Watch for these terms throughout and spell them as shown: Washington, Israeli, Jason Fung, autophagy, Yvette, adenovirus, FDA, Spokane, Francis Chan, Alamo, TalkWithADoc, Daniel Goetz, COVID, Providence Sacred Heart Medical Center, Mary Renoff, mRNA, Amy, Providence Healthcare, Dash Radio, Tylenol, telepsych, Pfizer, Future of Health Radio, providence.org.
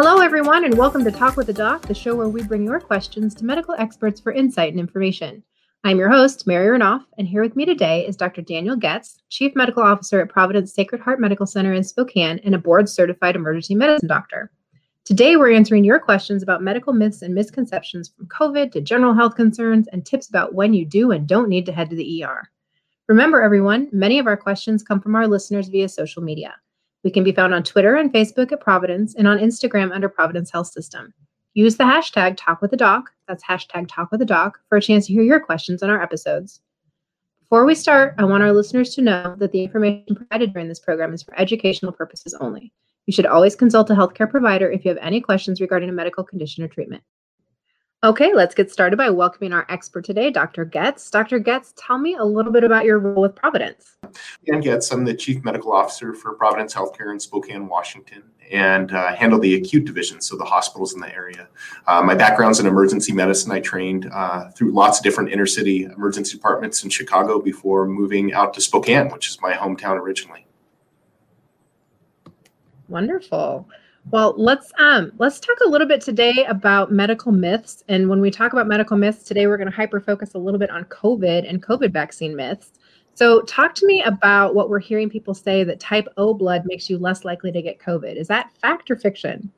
Hello, everyone, and welcome to Talk with a Doc, the show where we bring your questions to medical experts for insight and information. I'm your host, Mary Renoff, and here with me today is Dr. Daniel Goetz, Chief Medical Officer at Providence Sacred Heart Medical Center in Spokane and a board-certified emergency medicine doctor. Today, we're answering your questions about medical myths and misconceptions from COVID to general health concerns and tips about when you do and don't need to head to the ER. Remember, everyone, many of our questions come from our listeners via social media. We can be found on Twitter and Facebook at Providence and on Instagram under Providence Health System. Use the hashtag TalkWithADoc, that's hashtag TalkWithADoc, for a chance to hear your questions on our episodes. Before we start, I want our listeners to know that the information provided during this program is for educational purposes only. You should always consult a healthcare provider if you have any questions regarding a medical condition or treatment. Okay, let's get started by welcoming our expert today, Dr. Goetz. Dr. Goetz, tell me a little bit about your role with Providence. Dan Goetz, I'm the Chief Medical Officer for Providence Healthcare in Spokane, Washington, and handle the acute division, so the hospitals in the area. My background's in emergency medicine. I trained through lots of different inner city emergency departments in Chicago before moving out to Spokane, which is my hometown originally. Wonderful. Well, let's talk a little bit today about medical myths. And when we talk about medical myths today, we're going to hyper-focus a little bit on COVID and COVID vaccine myths. So talk to me about what we're hearing people say, that type O blood makes you less likely to get COVID. Is that fact or fiction?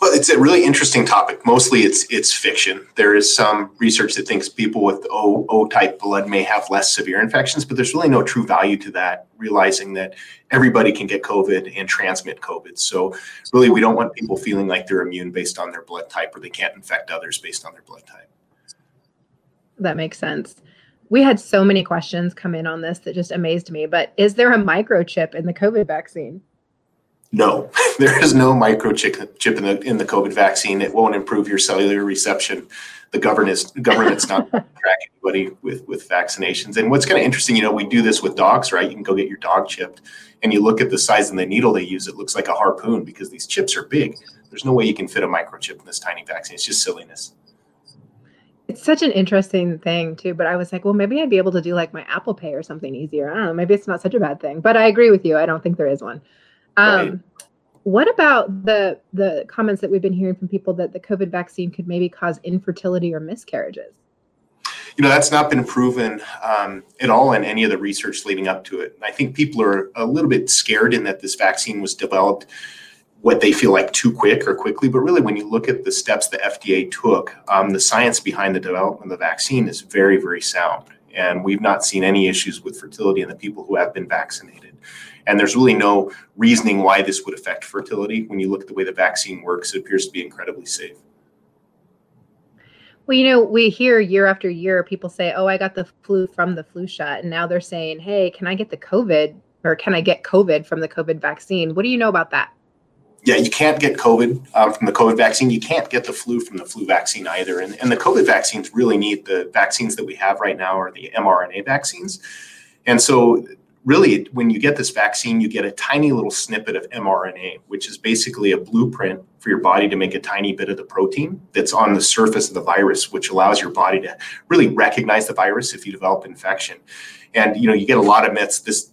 Well, it's a really interesting topic. Mostly it's fiction. There is some research that thinks people with O-type blood may have less severe infections, but there's really no true value to that, realizing that everybody can get COVID and transmit COVID. So really, we don't want people feeling like they're immune based on their blood type, or they can't infect others based on their blood type. That makes sense. We had so many questions come in on this that just amazed me, but is there a microchip in the COVID vaccine? No, there is no microchip in the COVID vaccine. It won't improve your cellular reception. The government's not going to track anybody with vaccinations. And what's kind of interesting, we do this with dogs, right? You can go get your dog chipped, and you look at the size of the needle they use. It looks like a harpoon because these chips are big. There's no way you can fit a microchip in this tiny vaccine. It's just silliness. It's such an interesting thing, too. But I was like, well, maybe I'd be able to do like my Apple Pay or something easier. I don't know. Maybe it's not such a bad thing. But I agree with you. I don't think there is one. Right. What about the comments that we've been hearing from people that the COVID vaccine could maybe cause infertility or miscarriages? That's not been proven at all in any of the research leading up to it. And I think people are a little bit scared in that this vaccine was developed what they feel like too quick or quickly. But really, when you look at the steps the FDA took, the science behind the development of the vaccine is very, very sound. And we've not seen any issues with fertility in the people who have been vaccinated. And there's really no reasoning why this would affect fertility. When you look at the way the vaccine works, it appears to be incredibly safe. Well, we hear year after year, people say, oh, I got the flu from the flu shot. And now they're saying, hey, can I get COVID from the COVID vaccine? What do you know about that? Yeah, you can't get COVID from the COVID vaccine. You can't get the flu from the flu vaccine either. And the COVID vaccines really need the vaccines that we have right now are the mRNA vaccines. And so really, when you get this vaccine, you get a tiny little snippet of mRNA, which is basically a blueprint for your body to make a tiny bit of the protein that's on the surface of the virus, which allows your body to really recognize the virus if you develop infection. And, you get a lot of myths. This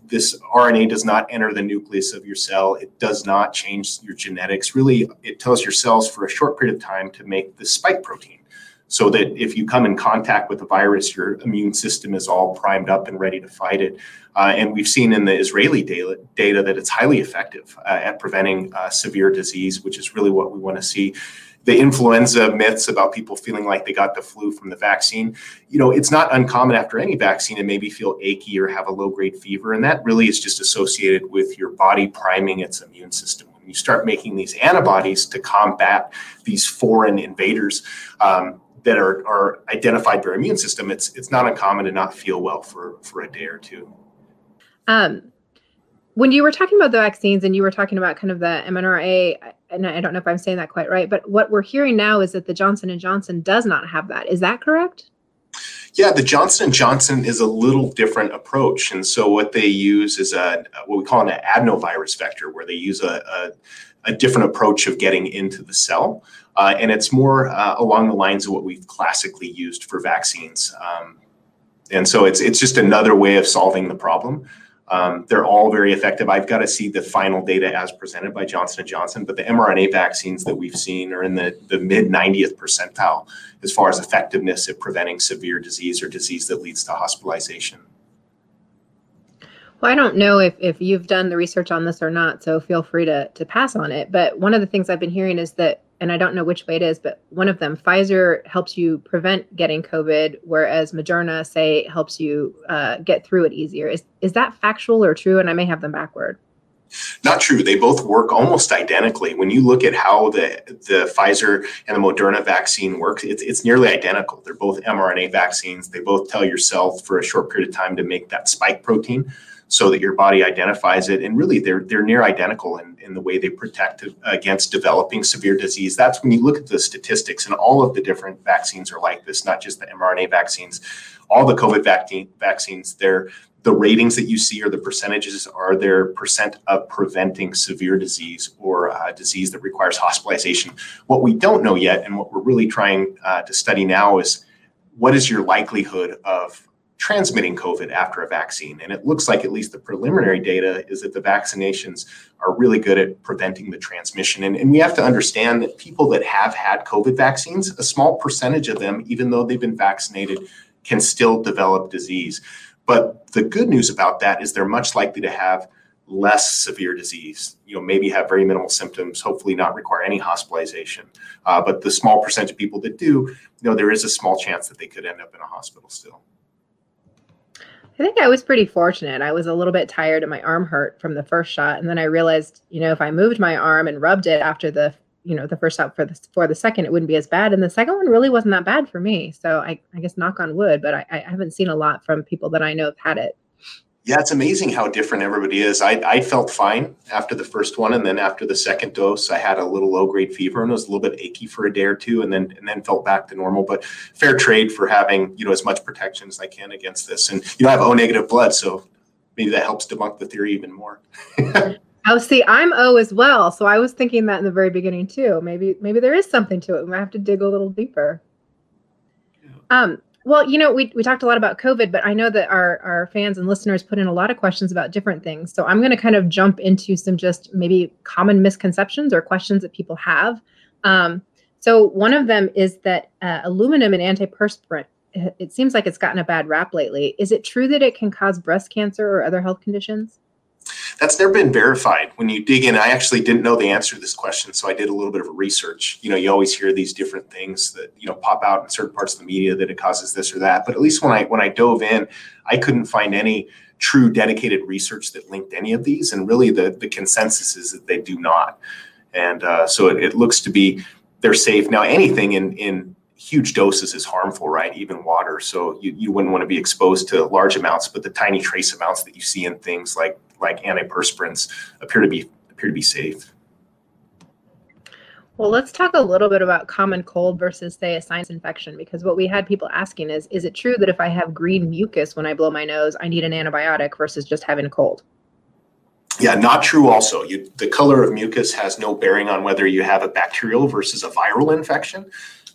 RNA does not enter the nucleus of your cell. It does not change your genetics. Really, it tells your cells for a short period of time to make the spike protein so that if you come in contact with the virus, your immune system is all primed up and ready to fight it. And we've seen in the Israeli data that it's highly effective at preventing severe disease, which is really what we want to see. The influenza myths about people feeling like they got the flu from the vaccine, it's not uncommon after any vaccine to maybe feel achy or have a low-grade fever. And that really is just associated with your body priming its immune system. When you start making these antibodies to combat these foreign invaders that are identified by our immune system, it's not uncommon to not feel well for a day or two. When you were talking about the vaccines and you were talking about kind of the mRNA, and I don't know if I'm saying that quite right, but what we're hearing now is that the Johnson & Johnson does not have that. Is that correct? Yeah, the Johnson & Johnson is a little different approach. And so what they use is what we call an adenovirus vector, where they use a different approach of getting into the cell. And it's more along the lines of what we've classically used for vaccines. And so it's just another way of solving the problem. They're all very effective. I've got to see the final data as presented by Johnson & Johnson, but the mRNA vaccines that we've seen are in the mid 90th percentile as far as effectiveness at preventing severe disease or disease that leads to hospitalization. Well, I don't know if you've done the research on this or not, so feel free to pass on it. But one of the things I've been hearing is that, and I don't know which way it is, but one of them, Pfizer helps you prevent getting COVID, whereas Moderna, say, helps you get through it easier. Is that factual or true? And I may have them backward. Not true. They both work almost identically. When you look at how the Pfizer and the Moderna vaccine works, it's nearly identical. They're both mRNA vaccines. They both tell your cell for a short period of time to make that spike protein, so that your body identifies it. And really, they're near identical in the way they protect against developing severe disease. That's when you look at the statistics, and all of the different vaccines are like this, not just the mRNA vaccines. All the COVID vaccines, the ratings that you see or the percentages are their percent of preventing severe disease or disease that requires hospitalization. What we don't know yet, and what we're really trying to study now, is what is your likelihood of transmitting COVID after a vaccine. And it looks like at least the preliminary data is that the vaccinations are really good at preventing the transmission. And we have to understand that people that have had COVID vaccines, a small percentage of them, even though they've been vaccinated, can still develop disease. But the good news about that is they're much likely to have less severe disease, maybe have very minimal symptoms, hopefully not require any hospitalization. But the small percentage of people that do, there is a small chance that they could end up in a hospital still. I think I was pretty fortunate. I was a little bit tired and my arm hurt from the first shot. And then I realized, if I moved my arm and rubbed it after the first shot for the second, it wouldn't be as bad. And the second one really wasn't that bad for me. So I guess knock on wood, but I haven't seen a lot from people that I know have had it. Yeah, it's amazing how different everybody is. I felt fine after the first one. And then after the second dose, I had a little low-grade fever and it was a little bit achy for a day or two and then felt back to normal. But fair trade for having, as much protection as I can against this. And, I have O-negative blood, so maybe that helps debunk the theory even more. Oh, see, I'm O as well. So I was thinking that in the very beginning, too. Maybe there is something to it. We have to dig a little deeper. Yeah. Well, we talked a lot about COVID, but I know that our fans and listeners put in a lot of questions about different things. So I'm going to kind of jump into some just maybe common misconceptions or questions that people have. So one of them is that aluminum and antiperspirant, it seems like it's gotten a bad rap lately. Is it true that it can cause breast cancer or other health conditions? That's never been verified. When you dig in, I actually didn't know the answer to this question, so I did a little bit of research. You always hear these different things that, pop out in certain parts of the media that it causes this or that. But at least when I dove in, I couldn't find any true dedicated research that linked any of these. And really the consensus is that they do not. And so it looks to be they're safe. Now, anything in huge doses is harmful, right? Even water. So you wouldn't want to be exposed to large amounts, but the tiny trace amounts that you see in things like antiperspirants appear to be safe. Well, let's talk a little bit about common cold versus, say, a sinus infection, because what we had people asking is it true that if I have green mucus when I blow my nose, I need an antibiotic versus just having a cold? Yeah, not true also. The color of mucus has no bearing on whether you have a bacterial versus a viral infection.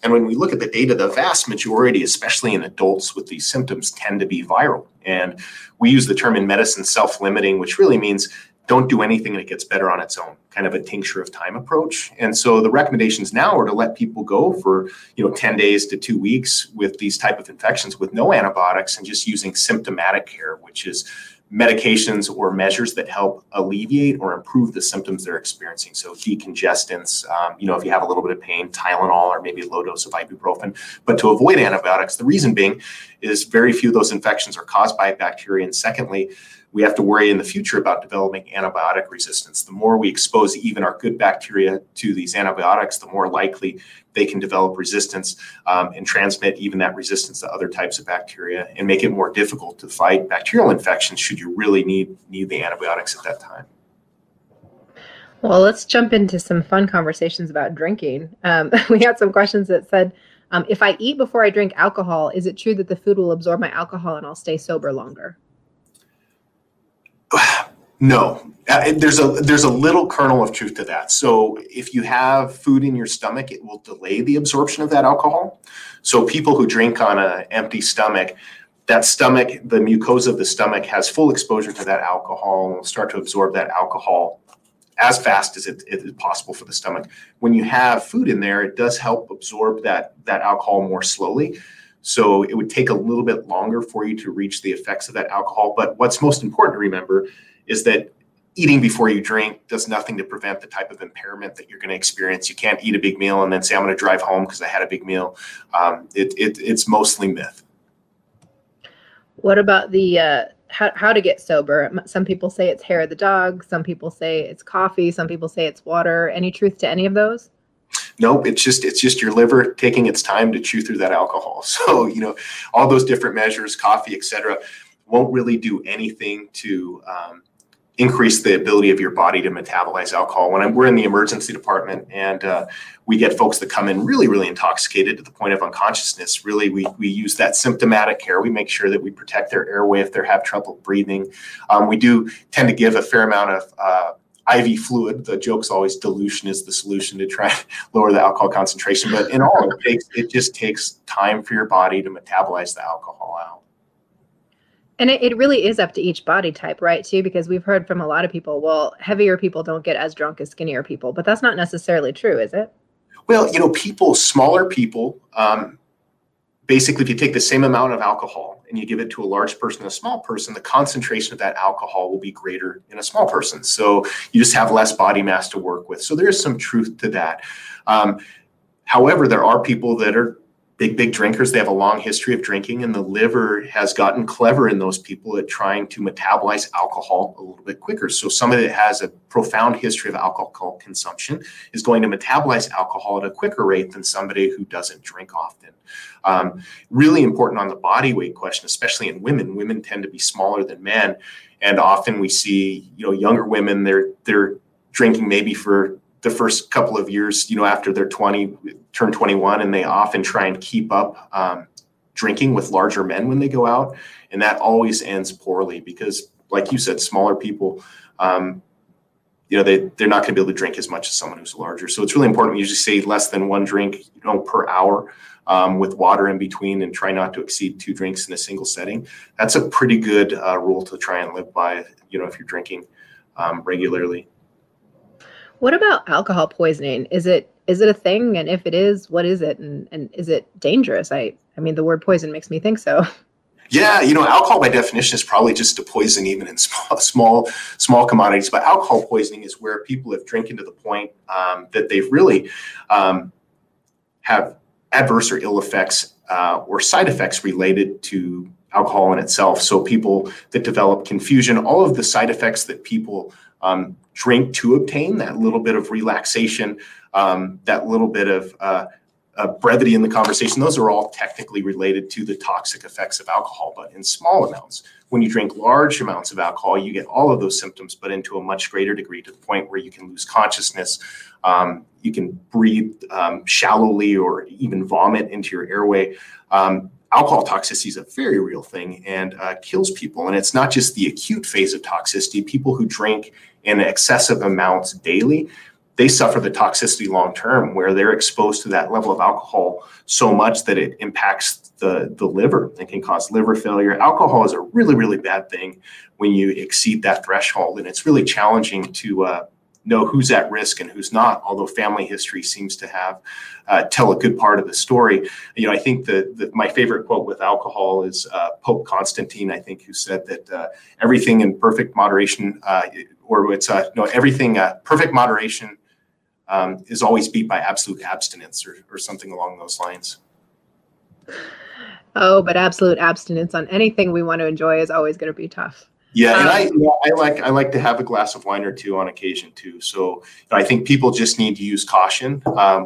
And when we look at the data, the vast majority, especially in adults with these symptoms, tend to be viral. And we use the term in medicine, self-limiting, which really means don't do anything and it gets better on its own, kind of a tincture of time approach. And so the recommendations now are to let people go for 10 days to 2 weeks with these type of infections with no antibiotics and just using symptomatic care, which is medications or measures that help alleviate or improve the symptoms they're experiencing. So decongestants, if you have a little bit of pain, Tylenol or maybe a low dose of ibuprofen, but to avoid antibiotics. The reason being is very few of those infections are caused by bacteria. And secondly, we have to worry in the future about developing antibiotic resistance. The more we expose even our good bacteria to these antibiotics, the more likely they can develop resistance and transmit even that resistance to other types of bacteria and make it more difficult to fight bacterial infections should you really need the antibiotics at that time. Well, let's jump into some fun conversations about drinking. We had some questions that said, if I eat before I drink alcohol, is it true that the food will absorb my alcohol and I'll stay sober longer? No, there's a little kernel of truth to that. So if you have food in your stomach, it will delay the absorption of that alcohol. So people who drink on an empty stomach, that stomach, the mucosa of the stomach has full exposure to that alcohol and will start to absorb that alcohol as fast as it is possible for the stomach. When you have food in there, it does help absorb that alcohol more slowly. So it would take a little bit longer for you to reach the effects of that alcohol. But what's most important to remember is that eating before you drink does nothing to prevent the type of impairment that you're going to experience. You can't eat a big meal and then say, I'm going to drive home because I had a big meal. It's mostly myth. What about the how to get sober? Some people say it's hair of the dog. Some people say it's coffee. Some people say it's water. Any truth to any of those? No, it's just your liver taking its time to chew through that alcohol. So, all those different measures, coffee, et cetera, won't really do anything to increase the ability of your body to metabolize alcohol. When we're in the emergency department and we get folks that come in really, really intoxicated to the point of unconsciousness, really we use that symptomatic care. We make sure that we protect their airway if they have trouble breathing. We do tend to give a fair amount of IV fluid. The joke's always dilution is the solution to try and lower the alcohol concentration. But in all, it just takes time for your body to metabolize the alcohol out. And it really is up to each body type, right, too? Because we've heard from a lot of people, well, heavier people don't get as drunk as skinnier people, but that's not necessarily true, is it? Well, smaller people, basically if you take the same amount of alcohol and you give it to a large person and a small person, the concentration of that alcohol will be greater in a small person. So you just have less body mass to work with. So there is some truth to that. However, there are people that are big drinkers. They have a long history of drinking, and the liver has gotten clever in those people at trying to metabolize alcohol a little bit quicker. So somebody that has a profound history of alcohol consumption is going to metabolize alcohol at a quicker rate than somebody who doesn't drink often. Really important on the body weight question, especially in women. Women tend to be smaller than men, and often we see, younger women, they're drinking maybe for the first couple of years, after they're turn 21, and they often try and keep up drinking with larger men when they go out. And that always ends poorly because, like you said, smaller people, they're not going to be able to drink as much as someone who's larger. So it's really important. We usually say less than one drink, per hour with water in between, and try not to exceed two drinks in a single setting. That's a pretty good rule to try and live by, if you're drinking regularly. What about alcohol poisoning? Is it a thing? And if it is, what is it? And is it dangerous? I mean, the word poison makes me think so. Yeah, alcohol by definition is probably just a poison, even in small commodities. But alcohol poisoning is where people have drinking to the point that they've really have adverse or ill effects or side effects related to alcohol in itself. So people that develop confusion, all of the side effects that people drink to obtain that little bit of relaxation, that little bit of brevity in the conversation. Those are all technically related to the toxic effects of alcohol, but in small amounts. When you drink large amounts of alcohol, you get all of those symptoms, but into a much greater degree, to the point where you can lose consciousness. You can breathe shallowly or even vomit into your airway. Alcohol toxicity is a very real thing and kills people. And it's not just the acute phase of toxicity. People who drink in excessive amounts daily, they suffer the toxicity long term, where they're exposed to that level of alcohol so much that it impacts the liver and can cause liver failure. Alcohol is a really, really bad thing when you exceed that threshold. And it's really challenging to know who's at risk and who's not, although family history seems to have tell a good part of the story. I think that my favorite quote with alcohol is Pope Constantine, I think, who said that everything in perfect moderation, perfect moderation is always beat by absolute abstinence, or something along those lines. Oh, but absolute abstinence on anything we want to enjoy is always going to be tough. Yeah, and I like to have a glass of wine or two on occasion too. So I think people just need to use caution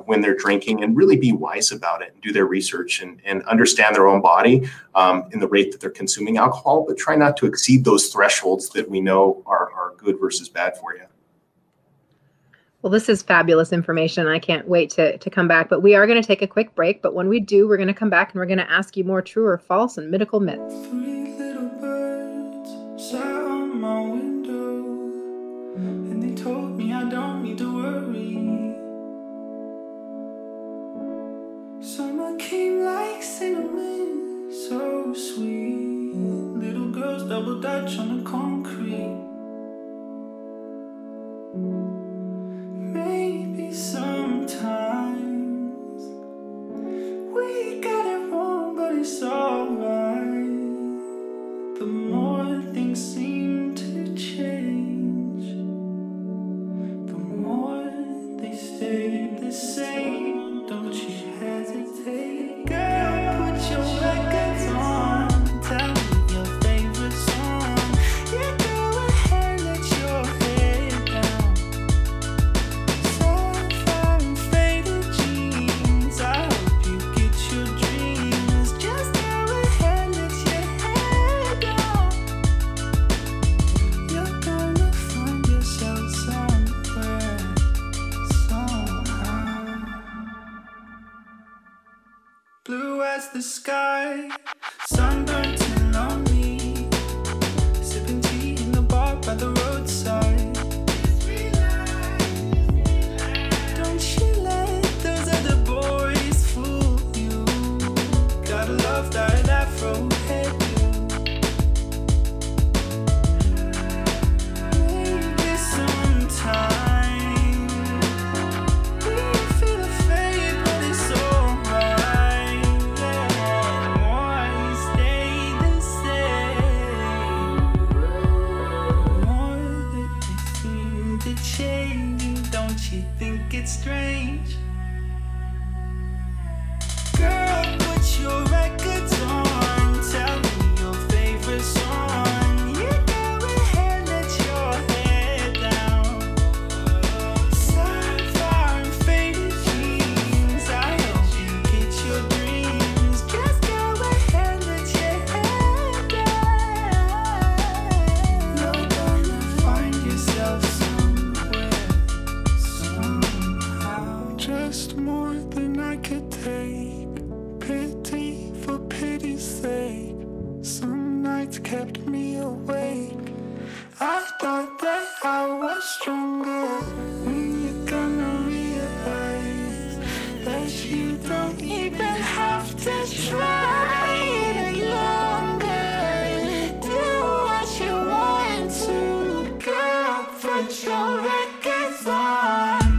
when they're drinking, and really be wise about it and do their research and understand their own body in the rate that they're consuming alcohol, but try not to exceed those thresholds that we know are good versus bad for you. Well, this is fabulous information. I can't wait to come back, but we are going to take a quick break. But when we do, we're going to come back and we're going to ask you more true or false and medical myths. Out my window, and they told me I don't need to worry. Summer came like cinnamon, so sweet. sometimes we got it wrong, but it's alright. The more things seem to change, the more they stay the same. Don't you hesitate, girl, put your records on, tell me. The sky, sunburned and lonely, sipping tea in the bar by the roadside. Don't you let those other boys fool you. Gotta love that afro hairdo. Maybe sometime. It's strange. Girl, put your records on. Tell me your favorite song. You go ahead, let your head down. Sapphire and faded jeans. I hope you get your dreams. Just go ahead, let your head down. You're gonna find yourself somewhere. Just more than I could take, pity for pity's sake. Some nights kept me awake. I thought that I was stronger. When you're gonna realize that you don't even have to try any longer. Do what you want to, girl, put your records on.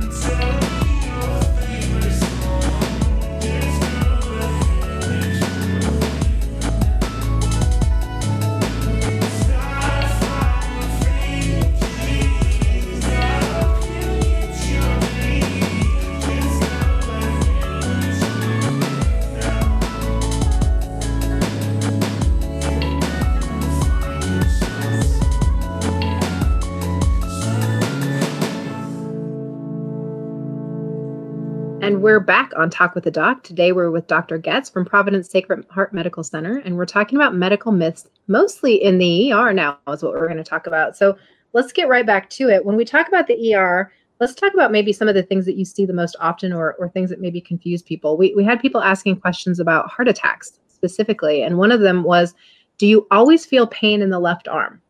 And we're back on Talk with the Doc. Today we're with Dr. Goetz from Providence Sacred Heart Medical Center, and we're talking about medical myths, mostly in the ER now is what we're going to talk about. So let's get right back to it. When we talk about the ER, let's talk about maybe some of the things that you see the most often or things that maybe confuse people. We had people asking questions about heart attacks specifically, and one of them was, do you always feel pain in the left arm?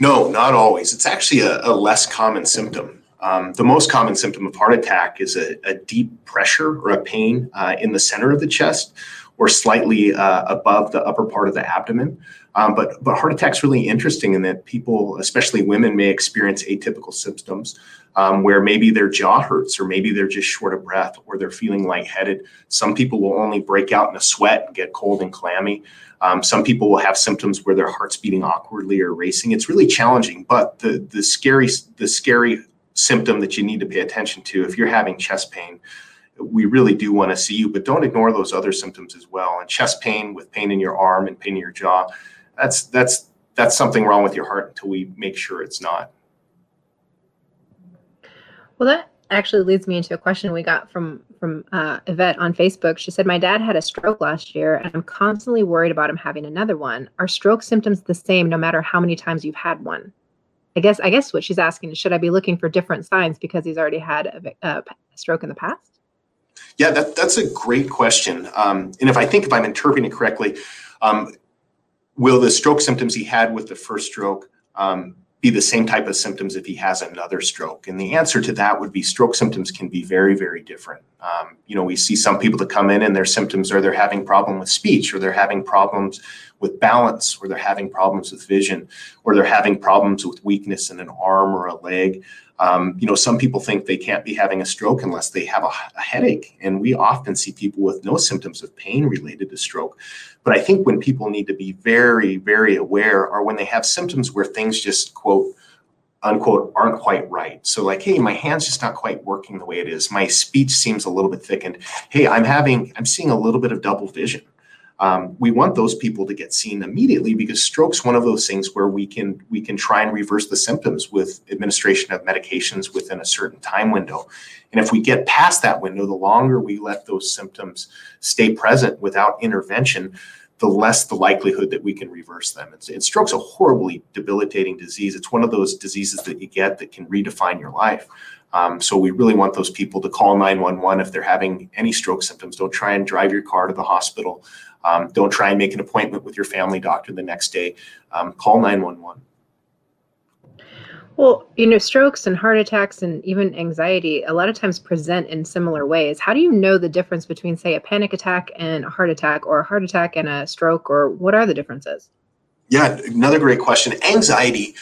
No, not always. It's actually a less common symptom. The most common symptom of heart attack is a deep pressure or a pain in the center of the chest or slightly above the upper part of the abdomen. But heart attack's really interesting in that people, especially women, may experience atypical symptoms where maybe their jaw hurts or maybe they're just short of breath or they're feeling lightheaded. Some people will only break out in a sweat and get cold and clammy. Some people will have symptoms where their heart's beating awkwardly or racing. It's really challenging, but the scary symptom that you need to pay attention to. If you're having chest pain, we really do want to see you, but don't ignore those other symptoms as well. And chest pain with pain in your arm and pain in your jaw, that's something wrong with your heart until we make sure it's not. Well, that actually leads me into a question we got from Yvette on Facebook. She said, my dad had a stroke last year and I'm constantly worried about him having another one. Are stroke symptoms the same no matter how many times you've had one? I guess what she's asking is, should I be looking for different signs because he's already had a stroke in the past? Yeah, that's a great question. And if I'm interpreting it correctly, will the stroke symptoms he had with the first stroke be the same type of symptoms if he has another stroke? And the answer to that would be stroke symptoms can be very, very different. We see some people that come in and their symptoms are they're having problem with speech or they're having problems with balance or they're having problems with vision or they're having problems with weakness in an arm or a leg. Some people think they can't be having a stroke unless they have a headache. And we often see people with no symptoms of pain related to stroke. But I think when people need to be very, very aware are when they have symptoms where things just, quote, unquote, aren't quite right. So like, hey, my hand's just not quite working the way it is. My speech seems a little bit thickened. Hey, I'm seeing a little bit of double vision. We want those people to get seen immediately because stroke's one of those things where we can try and reverse the symptoms with administration of medications within a certain time window. And if we get past that window, the longer we let those symptoms stay present without intervention, the less the likelihood that we can reverse them. And stroke's a horribly debilitating disease. It's one of those diseases that you get that can redefine your life. So we really want those people to call 911 if they're having any stroke symptoms. Don't try and drive your car to the hospital. Don't try and make an appointment with your family doctor the next day. Call 911. Well, strokes and heart attacks and even anxiety a lot of times present in similar ways. How do you know the difference between, say, a panic attack and a heart attack, or a heart attack and a stroke, or what are the differences? Yeah, another great question. Anxiety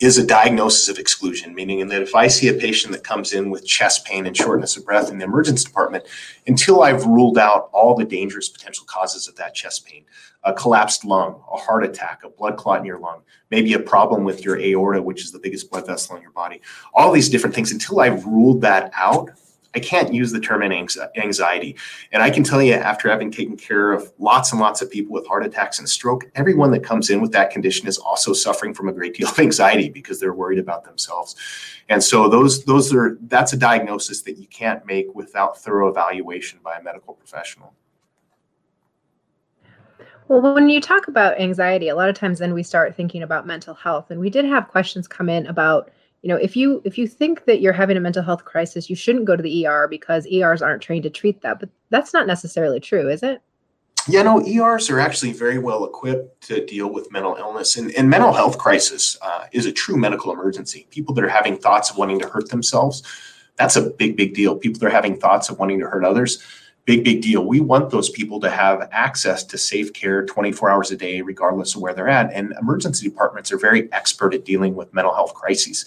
is a diagnosis of exclusion, meaning in that if I see a patient that comes in with chest pain and shortness of breath in the emergency department, until I've ruled out all the dangerous potential causes of that chest pain, a collapsed lung, a heart attack, a blood clot in your lung, maybe a problem with your aorta, which is the biggest blood vessel in your body, all these different things, until I've ruled that out, I can't use the term anxiety. And I can tell you, after having taken care of lots and lots of people with heart attacks and stroke, everyone that comes in with that condition is also suffering from a great deal of anxiety because they're worried about themselves. And so that's a diagnosis that you can't make without thorough evaluation by a medical professional. Well, when you talk about anxiety, a lot of times then we start thinking about mental health. And we did have questions come in about, if you think that you're having a mental health crisis, you shouldn't go to the ER because ERs aren't trained to treat that. But that's not necessarily true, is it? Yeah, no, ERs are actually very well equipped to deal with mental illness. And mental health crisis is a true medical emergency. People that are having thoughts of wanting to hurt themselves, that's a big, big deal. People that are having thoughts of wanting to hurt others, big, big deal. We want those people to have access to safe care 24 hours a day, regardless of where they're at. And emergency departments are very expert at dealing with mental health crises.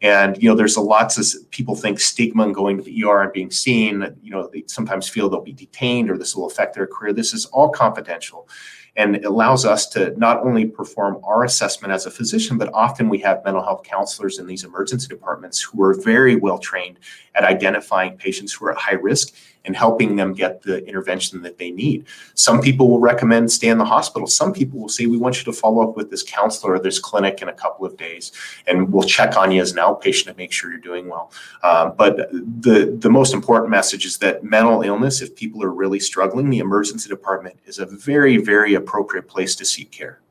And, there's lots of people think stigma and going to the ER and being seen, they sometimes feel they'll be detained or this will affect their career. This is all confidential and it allows us to not only perform our assessment as a physician, but often we have mental health counselors in these emergency departments who are very well trained at identifying patients who are at high risk and helping them get the intervention that they need. Some people will recommend stay in the hospital. Some people will say, we want you to follow up with this counselor or this clinic in a couple of days, and we'll check on you as an outpatient to make sure you're doing well. But the most important message is that mental illness, if people are really struggling, the emergency department is a very, very appropriate place to seek care.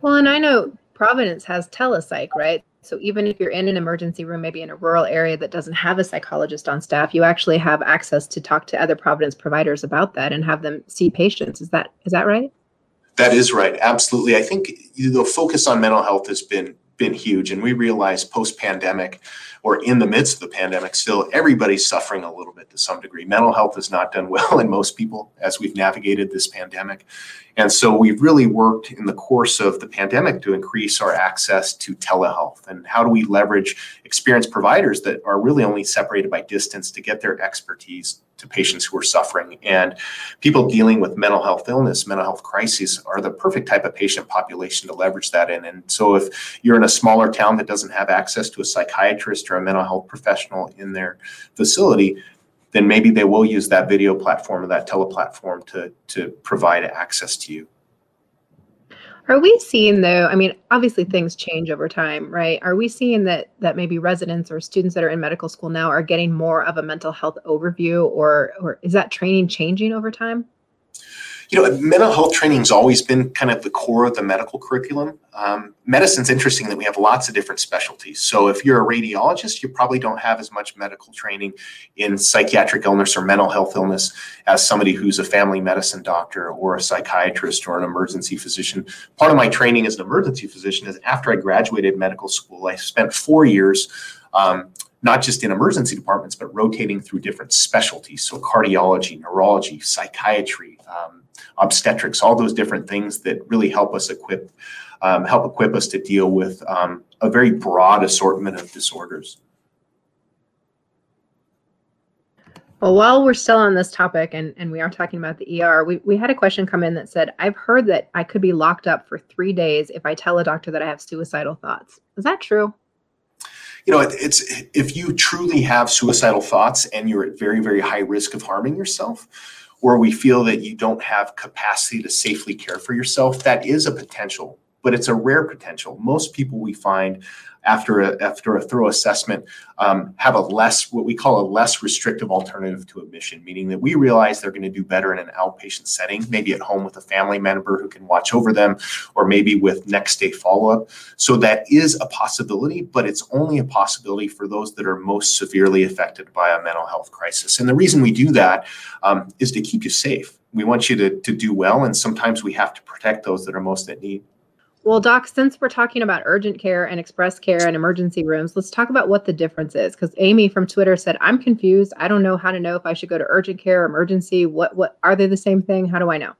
Well, and I know Providence has telepsych, right? So even if you're in an emergency room, maybe in a rural area that doesn't have a psychologist on staff, you actually have access to talk to other Providence providers about that and have them see patients. Is that right? That is right. Absolutely. I think the focus on mental health has been huge. And we realize post-pandemic or in the midst of the pandemic, still everybody's suffering a little bit to some degree. Mental health has not done well in most people as we've navigated this pandemic. And so we've really worked in the course of the pandemic to increase our access to telehealth. And how do we leverage experienced providers that are really only separated by distance to get their expertise to patients who are suffering? And people dealing with mental health illness, mental health crises are the perfect type of patient population to leverage that in. And so if you're in a smaller town that doesn't have access to a psychiatrist or a mental health professional in their facility, then maybe they will use that video platform or that teleplatform to provide access to you. Are we seeing, though, obviously things change over time, right? Are we seeing that maybe residents or students that are in medical school now are getting more of a mental health overview, or is that training changing over time? Mental health training's always been kind of the core of the medical curriculum. Medicine's interesting that we have lots of different specialties. So if you're a radiologist, you probably don't have as much medical training in psychiatric illness or mental health illness as somebody who's a family medicine doctor or a psychiatrist or an emergency physician. Part of my training as an emergency physician is after I graduated medical school, I spent 4 years not just in emergency departments, but rotating through different specialties. So cardiology, neurology, psychiatry, obstetrics, all those different things that really help equip us to deal with a very broad assortment of disorders. Well, while we're still on this topic and we are talking about the ER, we had a question come in that said, I've heard that I could be locked up for 3 days if I tell a doctor that I have suicidal thoughts. Is that true? You know, it's if you truly have suicidal thoughts and you're at very, very high risk of harming yourself, or we feel that you don't have capacity to safely care for yourself, that is a potential, but it's a rare potential. Most people we find after a thorough assessment have a less, what we call a less restrictive alternative to admission, meaning that we realize they're going to do better in an outpatient setting, maybe at home with a family member who can watch over them, or maybe with next day follow-up. So that is a possibility, but it's only a possibility for those that are most severely affected by a mental health crisis. And the reason we do that is to keep you safe. We want you to do well, and sometimes we have to protect those that are most at need. Well, Doc, since we're talking about urgent care and express care and emergency rooms, let's talk about what the difference is. Because Amy from Twitter said, I'm confused. I don't know how to know if I should go to urgent care or emergency. What are they the same thing? How do I know?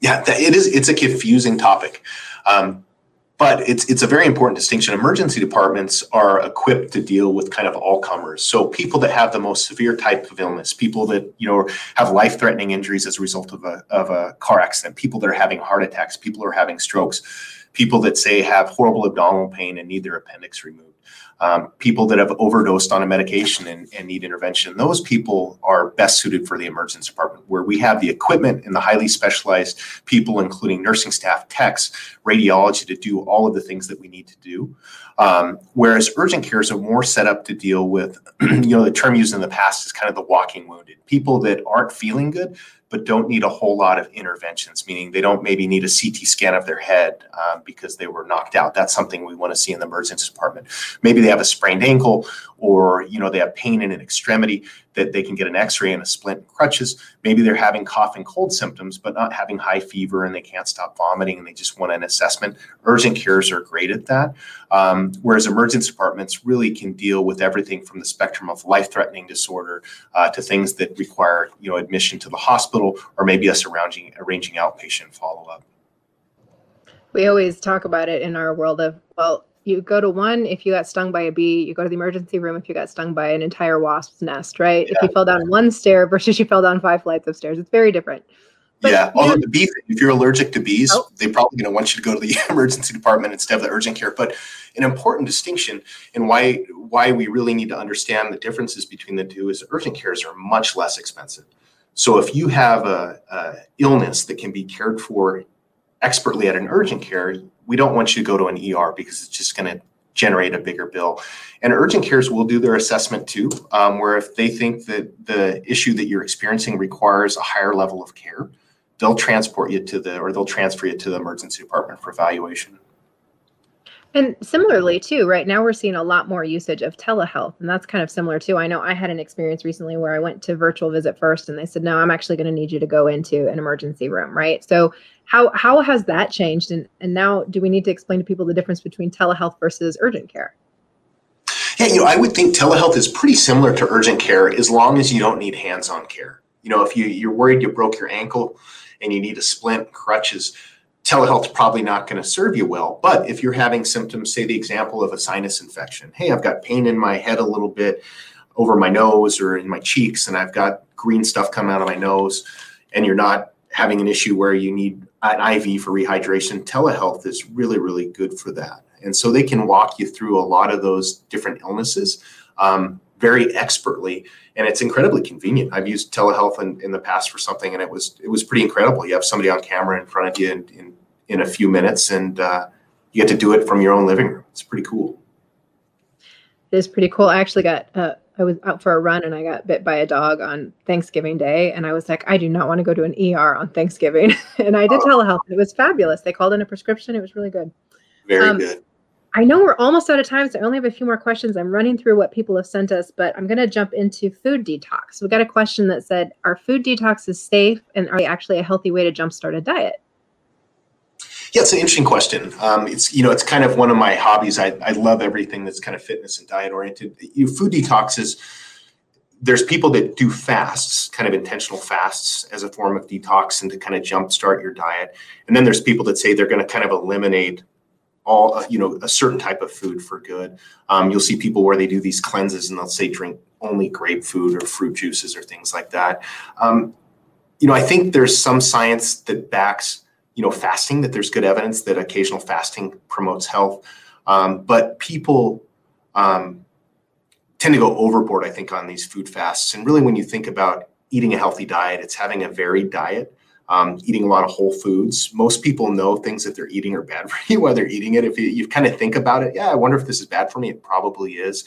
Yeah, it is. It's a confusing topic. But it's a very important distinction. Emergency departments are equipped to deal with kind of all comers. So people that have the most severe type of illness, people that, you know, have life-threatening injuries as a result of a car accident, people that are having heart attacks, people who are having strokes, people that say have horrible abdominal pain and need their appendix removed, people that have overdosed on a medication and need intervention. Those people are best suited for the emergency department, where we have the equipment and the highly specialized people, including nursing staff, techs, radiology, to do all of the things that we need to do. Whereas urgent cares are more set up to deal with, you know, the term used in the past is kind of the walking wounded, people that aren't feeling good, but don't need a whole lot of interventions, meaning they don't maybe need a CT scan of their head because they were knocked out. That's something we want to see in the emergency department. Maybe they have a sprained ankle, or, you know, they have pain in an extremity that they can get an x-ray and a splint and crutches. Maybe they're having cough and cold symptoms, but not having high fever, and they can't stop vomiting and they just want an assessment. Urgent cares are great at that. Whereas emergency departments really can deal with everything from the spectrum of life-threatening disorder to things that require, you know, admission to the hospital, or maybe us arranging outpatient follow-up. We always talk about it in our world of, well, you go to one if you got stung by a bee, you go to the emergency room if you got stung by an entire wasp's nest, right? Yeah. If you fell down one stair versus you fell down 5 flights of stairs, it's very different. But yeah, although the bee thing, if you're allergic to bees, they're probably going to want you to go to the emergency department instead of the urgent care. But an important distinction, and why we really need to understand the differences between the two, is urgent cares are much less expensive. So if you have a illness that can be cared for expertly at an urgent care, we don't want you to go to an ER because it's just going to generate a bigger bill. And urgent cares will do their assessment too, where if they think that the issue that you're experiencing requires a higher level of care, they'll transfer you to the emergency department for evaluation. And similarly too, right now we're seeing a lot more usage of telehealth, and that's kind of similar too. I know I had an experience recently where I went to virtual visit first and they said, no, I'm actually going to need you to go into an emergency room, right? So how has that changed? And now do we need to explain to people the difference between telehealth versus urgent care? Yeah, you know, I would think telehealth is pretty similar to urgent care as long as you don't need hands-on care. You know, if you're worried you broke your ankle and you need a splint, crutches, telehealth's probably not going to serve you well. But if you're having symptoms, say the example of a sinus infection, hey, I've got pain in my head a little bit over my nose or in my cheeks, and I've got green stuff coming out of my nose, and you're not having an issue where you need an IV for rehydration, telehealth is really, really good for that. And so they can walk you through a lot of those different illnesses very expertly, and it's incredibly convenient. I've used telehealth in the past for something, and it was pretty incredible. You have somebody on camera in front of you in a few minutes, and you get to do it from your own living room. It's pretty cool. It is pretty cool. I actually got, I was out for a run and I got bit by a dog on Thanksgiving Day, and I was like, I do not want to go to an ER on Thanksgiving. And I did telehealth. It was fabulous. They called in a prescription. It was really good. Very good. I know we're almost out of time, so I only have a few more questions. I'm running through what people have sent us, but I'm going to jump into food detox. We got a question that said, are food detoxes safe, and are they actually a healthy way to jumpstart a diet? Yeah, it's an interesting question. It's kind of one of my hobbies. I love everything that's kind of fitness and diet oriented. Food detoxes, there's people that do fasts, kind of intentional fasts as a form of detox and to kind of jumpstart your diet. And then there's people that say they're going to kind of eliminate all, you know, a certain type of food for good. You'll see people where they do these cleanses and they'll say drink only grape food or fruit juices or things like that. You know, I think there's some science that backs, you know, fasting, that there's good evidence that occasional fasting promotes health. But people tend to go overboard, I think, on these food fasts. And really, when you think about eating a healthy diet, it's having a varied diet, eating a lot of whole foods. Most people know things that they're eating are bad for you while they're eating it. If you kind of think about it, yeah, I wonder if this is bad for me. It probably is.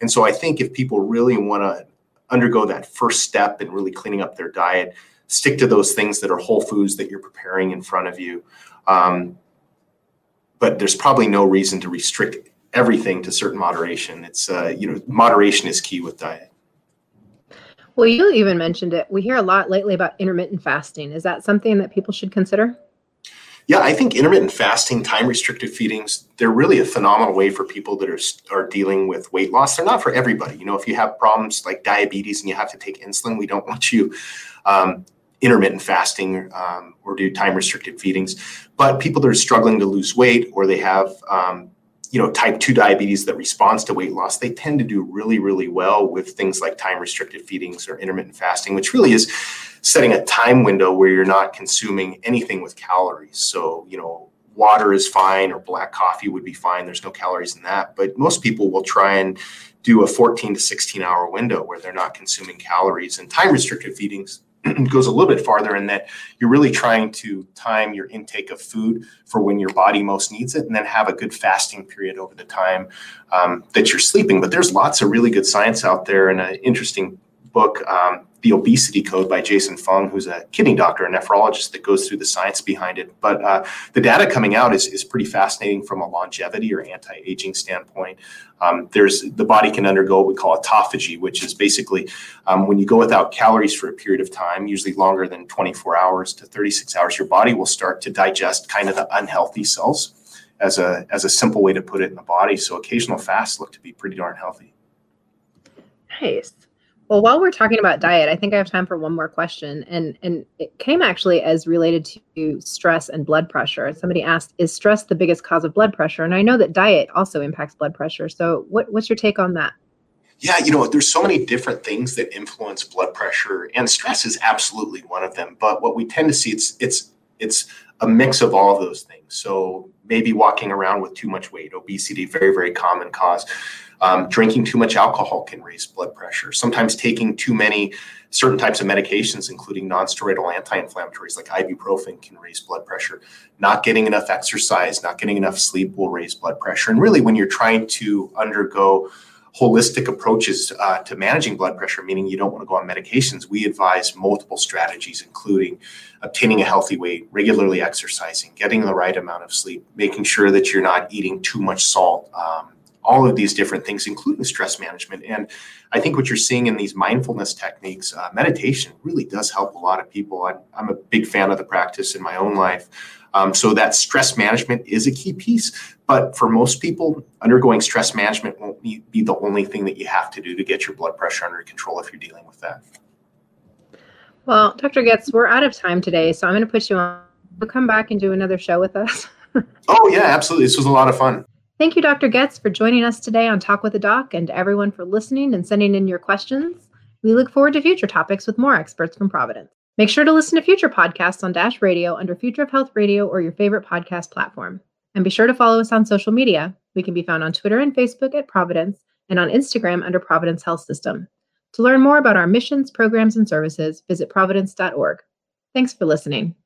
And so I think if people really want to undergo that first step in really cleaning up their diet, stick to those things that are whole foods that you're preparing in front of you. But there's probably no reason to restrict everything to certain moderation. It's, you know, moderation is key with diet. Well, you even mentioned it. We hear a lot lately about intermittent fasting. Is that something that people should consider? Yeah, I think intermittent fasting, time-restricted feedings, they're really a phenomenal way for people that are dealing with weight loss. They're not for everybody. You know, if you have problems like diabetes and you have to take insulin, we don't want you intermittent fasting or do time-restricted feedings. But people that are struggling to lose weight, or they have you know, type 2 diabetes that responds to weight loss, they tend to do really, really well with things like time-restricted feedings or intermittent fasting, which really is setting a time window where you're not consuming anything with calories. So, you know, water is fine, or black coffee would be fine. There's no calories in that. But most people will try and do a 14 to 16-hour window where they're not consuming calories. And time-restricted feedings goes a little bit farther in that you're really trying to time your intake of food for when your body most needs it, and then have a good fasting period over the time that you're sleeping. But there's lots of really good science out there, and an interesting book, The Obesity Code by Jason Fung, who's a kidney doctor and nephrologist, that goes through the science behind it. But the data coming out is pretty fascinating from a longevity or anti-aging standpoint. The body can undergo what we call autophagy, which is basically when you go without calories for a period of time, usually longer than 24 hours to 36 hours, your body will start to digest kind of the unhealthy cells, as a simple way to put it, in the body. So occasional fasts look to be pretty darn healthy. Nice. Well, while we're talking about diet, I think I have time for one more question. And it came actually as related to stress and blood pressure. Somebody asked, is stress the biggest cause of blood pressure? And I know that diet also impacts blood pressure. So what's your take on that? Yeah, you know, there's so many different things that influence blood pressure, and stress is absolutely one of them. But what we tend to see, it's a mix of all of those things. So maybe walking around with too much weight, obesity, very, very common cause. Drinking too much alcohol can raise blood pressure. Sometimes taking too many certain types of medications, including non-steroidal anti-inflammatories like ibuprofen, can raise blood pressure. Not getting enough exercise, not getting enough sleep will raise blood pressure. And really, when you're trying to undergo holistic approaches to managing blood pressure, meaning you don't want to go on medications, we advise multiple strategies, including obtaining a healthy weight, regularly exercising, getting the right amount of sleep, making sure that you're not eating too much salt, all of these different things, including stress management. And I think what you're seeing in these mindfulness techniques, meditation really does help a lot of people. I'm a big fan of the practice in my own life. So that stress management is a key piece. But for most people, undergoing stress management won't be the only thing that you have to do to get your blood pressure under control if you're dealing with that. Well, Dr. Goetz, we're out of time today, so I'm going to put you on. You'll come back and do another show with us. Oh, yeah, absolutely. This was a lot of fun. Thank you, Dr. Goetz, for joining us today on Talk with a Doc, and to everyone for listening and sending in your questions. We look forward to future topics with more experts from Providence. Make sure to listen to future podcasts on Dash Radio under Future of Health Radio or your favorite podcast platform. And be sure to follow us on social media. We can be found on Twitter and Facebook at Providence, and on Instagram under Providence Health System. To learn more about our missions, programs, and services, visit providence.org. Thanks for listening.